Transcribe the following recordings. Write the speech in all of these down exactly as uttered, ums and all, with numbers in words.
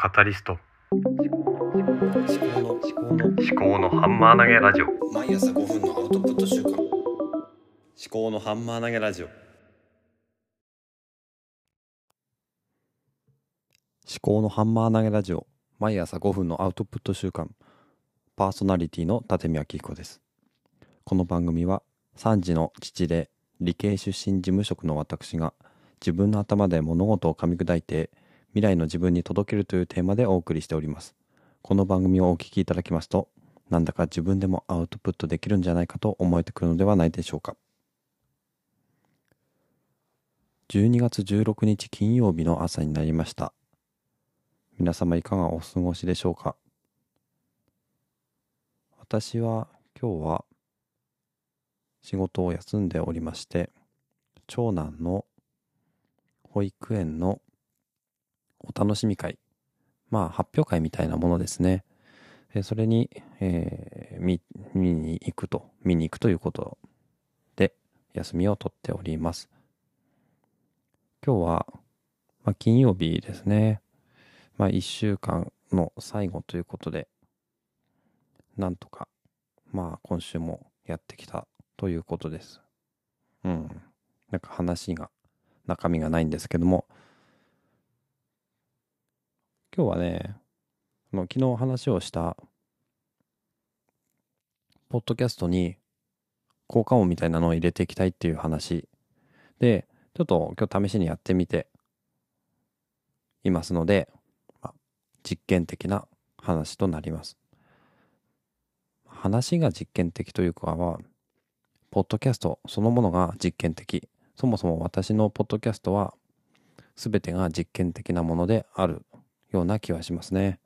カタリスト思考の思考の思考のハンマー投げラジオ、毎朝ごふんのアウトプット週間、思考のハンマー投げラジオ。思考のハンマー投げラジオ、毎朝ごふんのアウトプット週間、パーソナリティの立見明彦です。この番組はさんじの父で理系出身事務職の私が、自分の頭で物事を噛み砕いて未来の自分に届けるというテーマでお送りしております。この番組をお聞きいただきますと、なんだか自分でもアウトプットできるんじゃないかと思えてくるのではないでしょうか。じゅうにがつじゅうろくにち金曜日の朝になりました。皆様いかがお過ごしでしょうか。私は今日は仕事を休んでおりまして、長男の保育園のお楽しみ会、まあ発表会みたいなものですね。それに、えー、見, 見に行くと見に行くということで休みを取っております。今日は、まあ、金曜日ですね。まあいっしゅうかんの最後ということで、なんとかまあ今週もやってきたということです。うん、なんか話が中身がないんですけども。今日はね、昨日話をしたポッドキャストに効果音みたいなのを入れていきたいっていう話で、ちょっと今日試しにやってみていますので、まあ、実験的な話となります。話が実験的というかは、ポッドキャストそのものが実験的。そもそも私のポッドキャストは全てが実験的なものであるような気はしますね。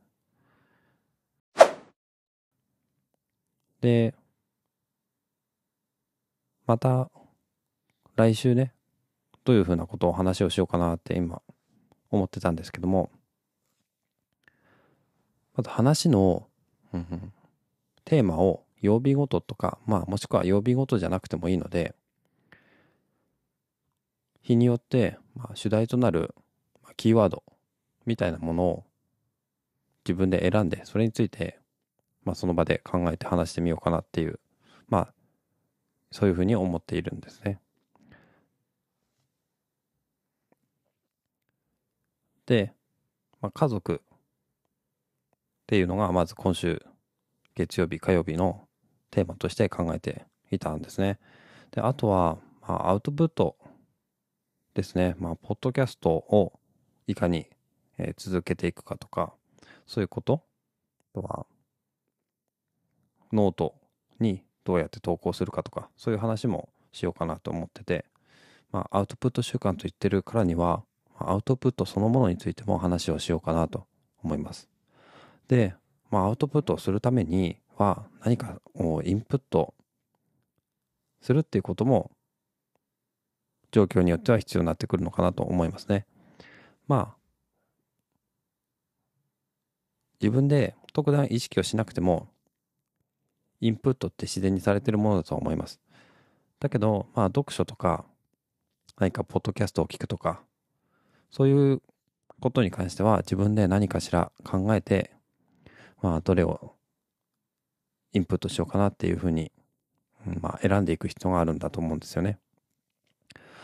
で、また来週ね、どういうふうなことを話をしようかなって今思ってたんですけども、また話の、うんうん、テーマを曜日ごととか、まあもしくは曜日ごとじゃなくてもいいので、日によって、まあ、主題となるキーワードみたいなものを自分で選んで、それについて、まあ、その場で考えて話してみようかなっていう、まあ、そういうふうに思っているんですね。で、まあ、家族っていうのがまず今週月曜日、火曜日のテーマとして考えていたんですね。で、あとは、まあ、アウトプットですね。まあ、ポッドキャストをいかに続けていくかとか、そういうこと、あとはノートにどうやって投稿するかとか、そういう話もしようかなと思ってて、まあ、アウトプット習慣と言ってるからにはアウトプットそのものについても話をしようかなと思います。で、まあ、アウトプットをするためには何かをインプットするっていうことも状況によっては必要になってくるのかなと思いますね。まあ自分で特段意識をしなくてもインプットって自然にされているものだと思います。だけど、まあ読書とか何かポッドキャストを聞くとか、そういうことに関しては自分で何かしら考えて、まあどれをインプットしようかなっていうふうに、まあ、選んでいく必要があるんだと思うんですよね。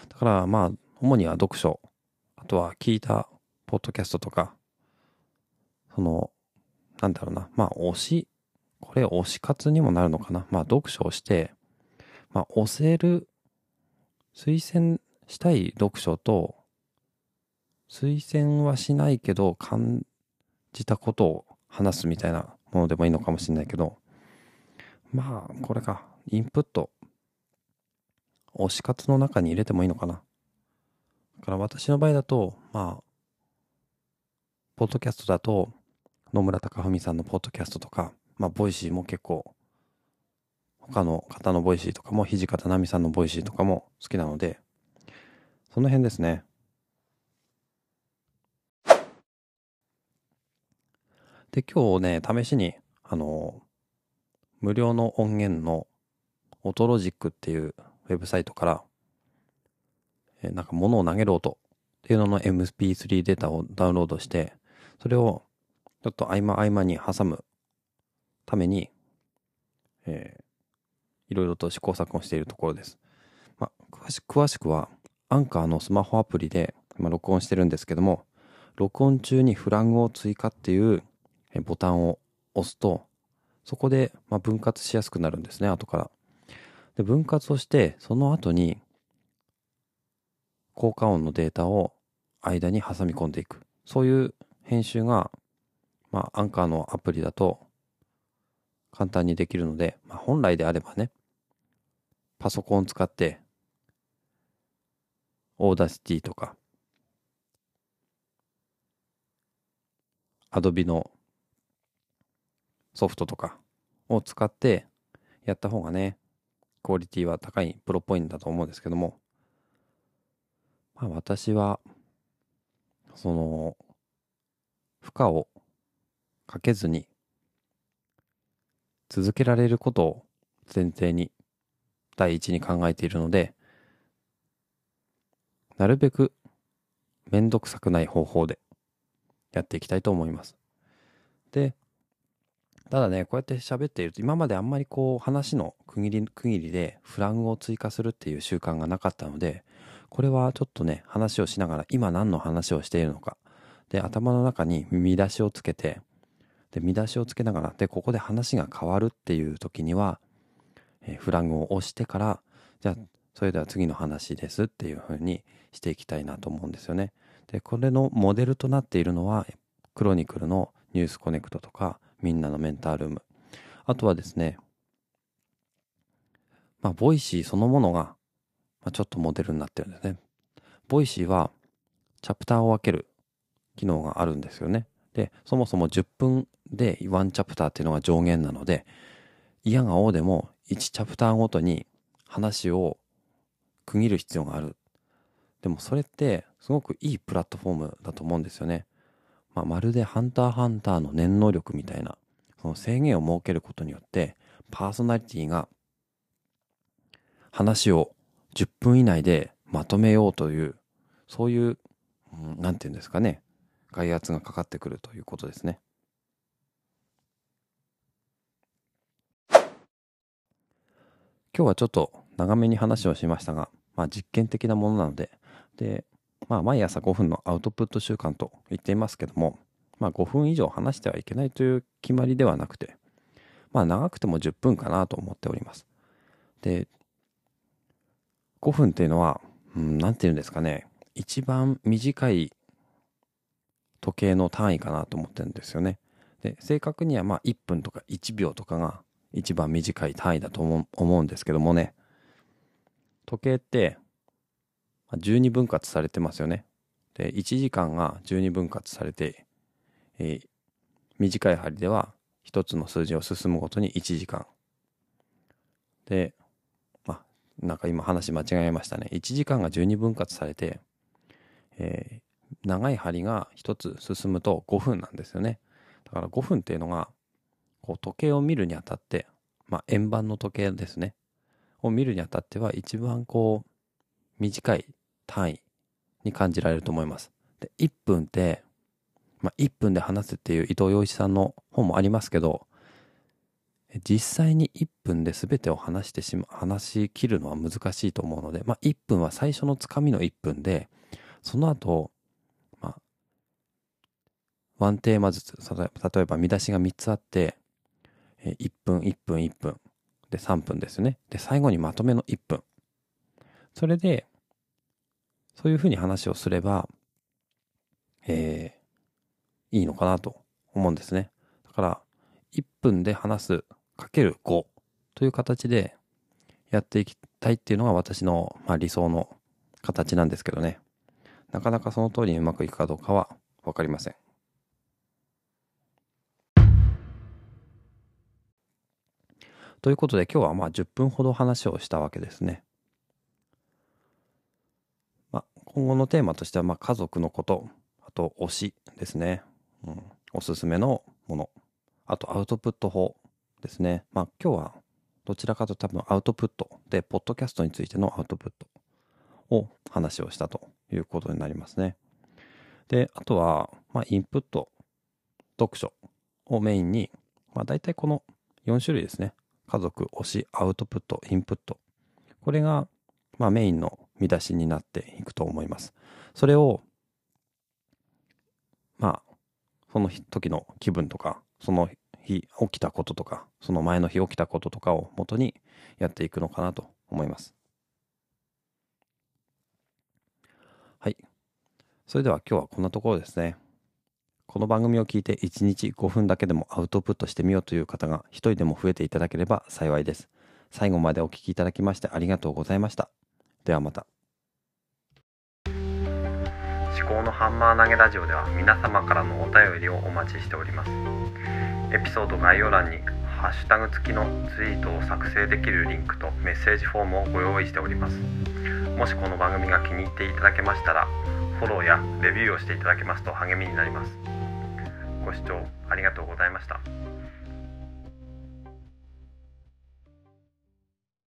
だからまあ主には読書、あとは聞いたポッドキャストとか、そのなんだろうな、まあ推し、これ推し活にもなるのかな。まあ読書をして、まあ推せる、推薦したい読書と、推薦はしないけど感じたことを話すみたいなものでもいいのかもしれないけど、まあこれか、インプット、推し活の中に入れてもいいのかな。だから私の場合だと、まあ、ポッドキャストだと、野村貴文さんのポッドキャストとか、まあボイシーも結構他の方のボイシーとかも、土方奈美さんのボイシーとかも好きなので、その辺ですね。で、今日ね、試しにあの無料の音源のオトロジックっていうウェブサイトから、えなんか物を投げる音っていうのの エムピースリー データをダウンロードして、それをちょっと合間合間に挟むために、えー、いろいろと試行錯誤しているところです。まあ、詳し、詳しくはアンカーのスマホアプリで今録音してるんですけども、録音中にフラグを追加っていうボタンを押すと、そこでまあ分割しやすくなるんですね、後から。で、分割をして、その後に効果音のデータを間に挟み込んでいく。そういう編集が、まあ、アンカーのアプリだと簡単にできるので、まあ、本来であればね、パソコン使って、オーダーシティとか、アドビのソフトとかを使ってやった方がね、クオリティは高いプロっぽいんだと思うんですけども、まあ、私はその負荷をかけずに続けられることを前提に第一に考えているので、なるべくめんどくさくない方法でやっていきたいと思います。で、ただね、こうやって喋っていると、今まであんまりこう話の区切り区切りでフラグを追加するっていう習慣がなかったので、これはちょっとね、話をしながら今何の話をしているのか、で、頭の中に見出しをつけて、で、見出しをつけながら、で、ここで話が変わるっていう時には、えー、フラグを押してから、じゃあ、それでは次の話ですっていうふうにしていきたいなと思うんですよね。で、これのモデルとなっているのは、クロニクルのニュースコネクトとか、みんなのメンタールーム。あとはですね、まあ、ボイシーそのものが、まあ、ちょっとモデルになってるんですね。ボイシーは、チャプターを分ける機能があるんですよね。で、そもそもじゅっぷんでいちチャプターっていうのが上限なので、嫌が応でもいちチャプターごとに話を区切る必要がある。でもそれってすごくいいプラットフォームだと思うんですよね。まあ、まるでハンター×ハンターの念能力みたいな、その制限を設けることによってパーソナリティが話をじゅっぷん以内でまとめようという、そういう、なんていうんですかね、外圧がかかってくるということですね。今日はちょっと長めに話をしましたが、まあ、実験的なものなので、で、まあ、毎朝ごふんのアウトプット習慣と言っていますけども、まあ、ごふん以上話してはいけないという決まりではなくて、まあ、長くてもじゅっぷんかなと思っております。で、ごふんっていうのは、うん、なんていうんですかね、一番短い時計の単位かなと思ってるんですよね。で、正確にはまあいっぷんとかいちびょうとかが一番短い単位だと思う、思うんですけどもね。時計ってじゅうに分割されてますよね。で、いちじかんがじゅうに分割されて、えー、短い針ではひとつの数字を進むごとにいちじかん。で、あ、なんか今話間違えましたね。いちじかんがじゅうに分割されて、えー長い針がひとつ進むとごふんなんですよね。だからごふんっていうのが、こう時計を見るにあたって、まあ円盤の時計ですね。を見るにあたっては一番こう短い単位に感じられると思います。で、いっぷんって、まあいっぷんで話すっていう伊藤洋一さんの本もありますけど、実際にいっぷんで全てを話してしま、話し切るのは難しいと思うので、まあいっぷんは最初のつかみのいっぷんで、その後、ワンテーマずつ、例えば見出しがみっつあって、いっぷん、いっぷん、いっぷん。で、さんぷんですよね。で、最後にまとめのいっぷん。それで、そういうふうに話をすれば、えー、いいのかなと思うんですね。だから、いっぷんで話すかけるごという形でやっていきたいっていうのが私の、まあ、理想の形なんですけどね。なかなかその通りにうまくいくかどうかはわかりません。ということで今日はまあじゅっぷんほど話をしたわけですね。まあ、今後のテーマとしてはまあ家族のこと、あと推しですね、うん。おすすめのもの。あとアウトプット法ですね。まあ今日はどちらかと多分アウトプットで、ポッドキャストについてのアウトプットを話をしたということになりますね。で、あとはまあインプット読書をメインに、まあ、大体このよん種類ですね。家族、推し、アウトプット、インプット。これが、まあ、メインの見出しになっていくと思います。それを、まあ、その時の気分とか、その日起きたこととか、その前の日起きたこととかを元にやっていくのかなと思います。はい。それでは今日はこんなところですね。この番組を聞いていちにちごふんだけでもアウトプットしてみようという方が一人でも増えていただければ幸いです。最後までお聞きいただきましてありがとうございました。ではまた。思考のハンマー投げラジオでは皆様からのお便りをお待ちしております。エピソード概要欄にハッシュタグ付きのツイートを作成できるリンクとメッセージフォームをご用意しております。もしこの番組が気に入っていただけましたら、フォローやレビューをしていただけますと励みになります。ご視聴ありがとうございました。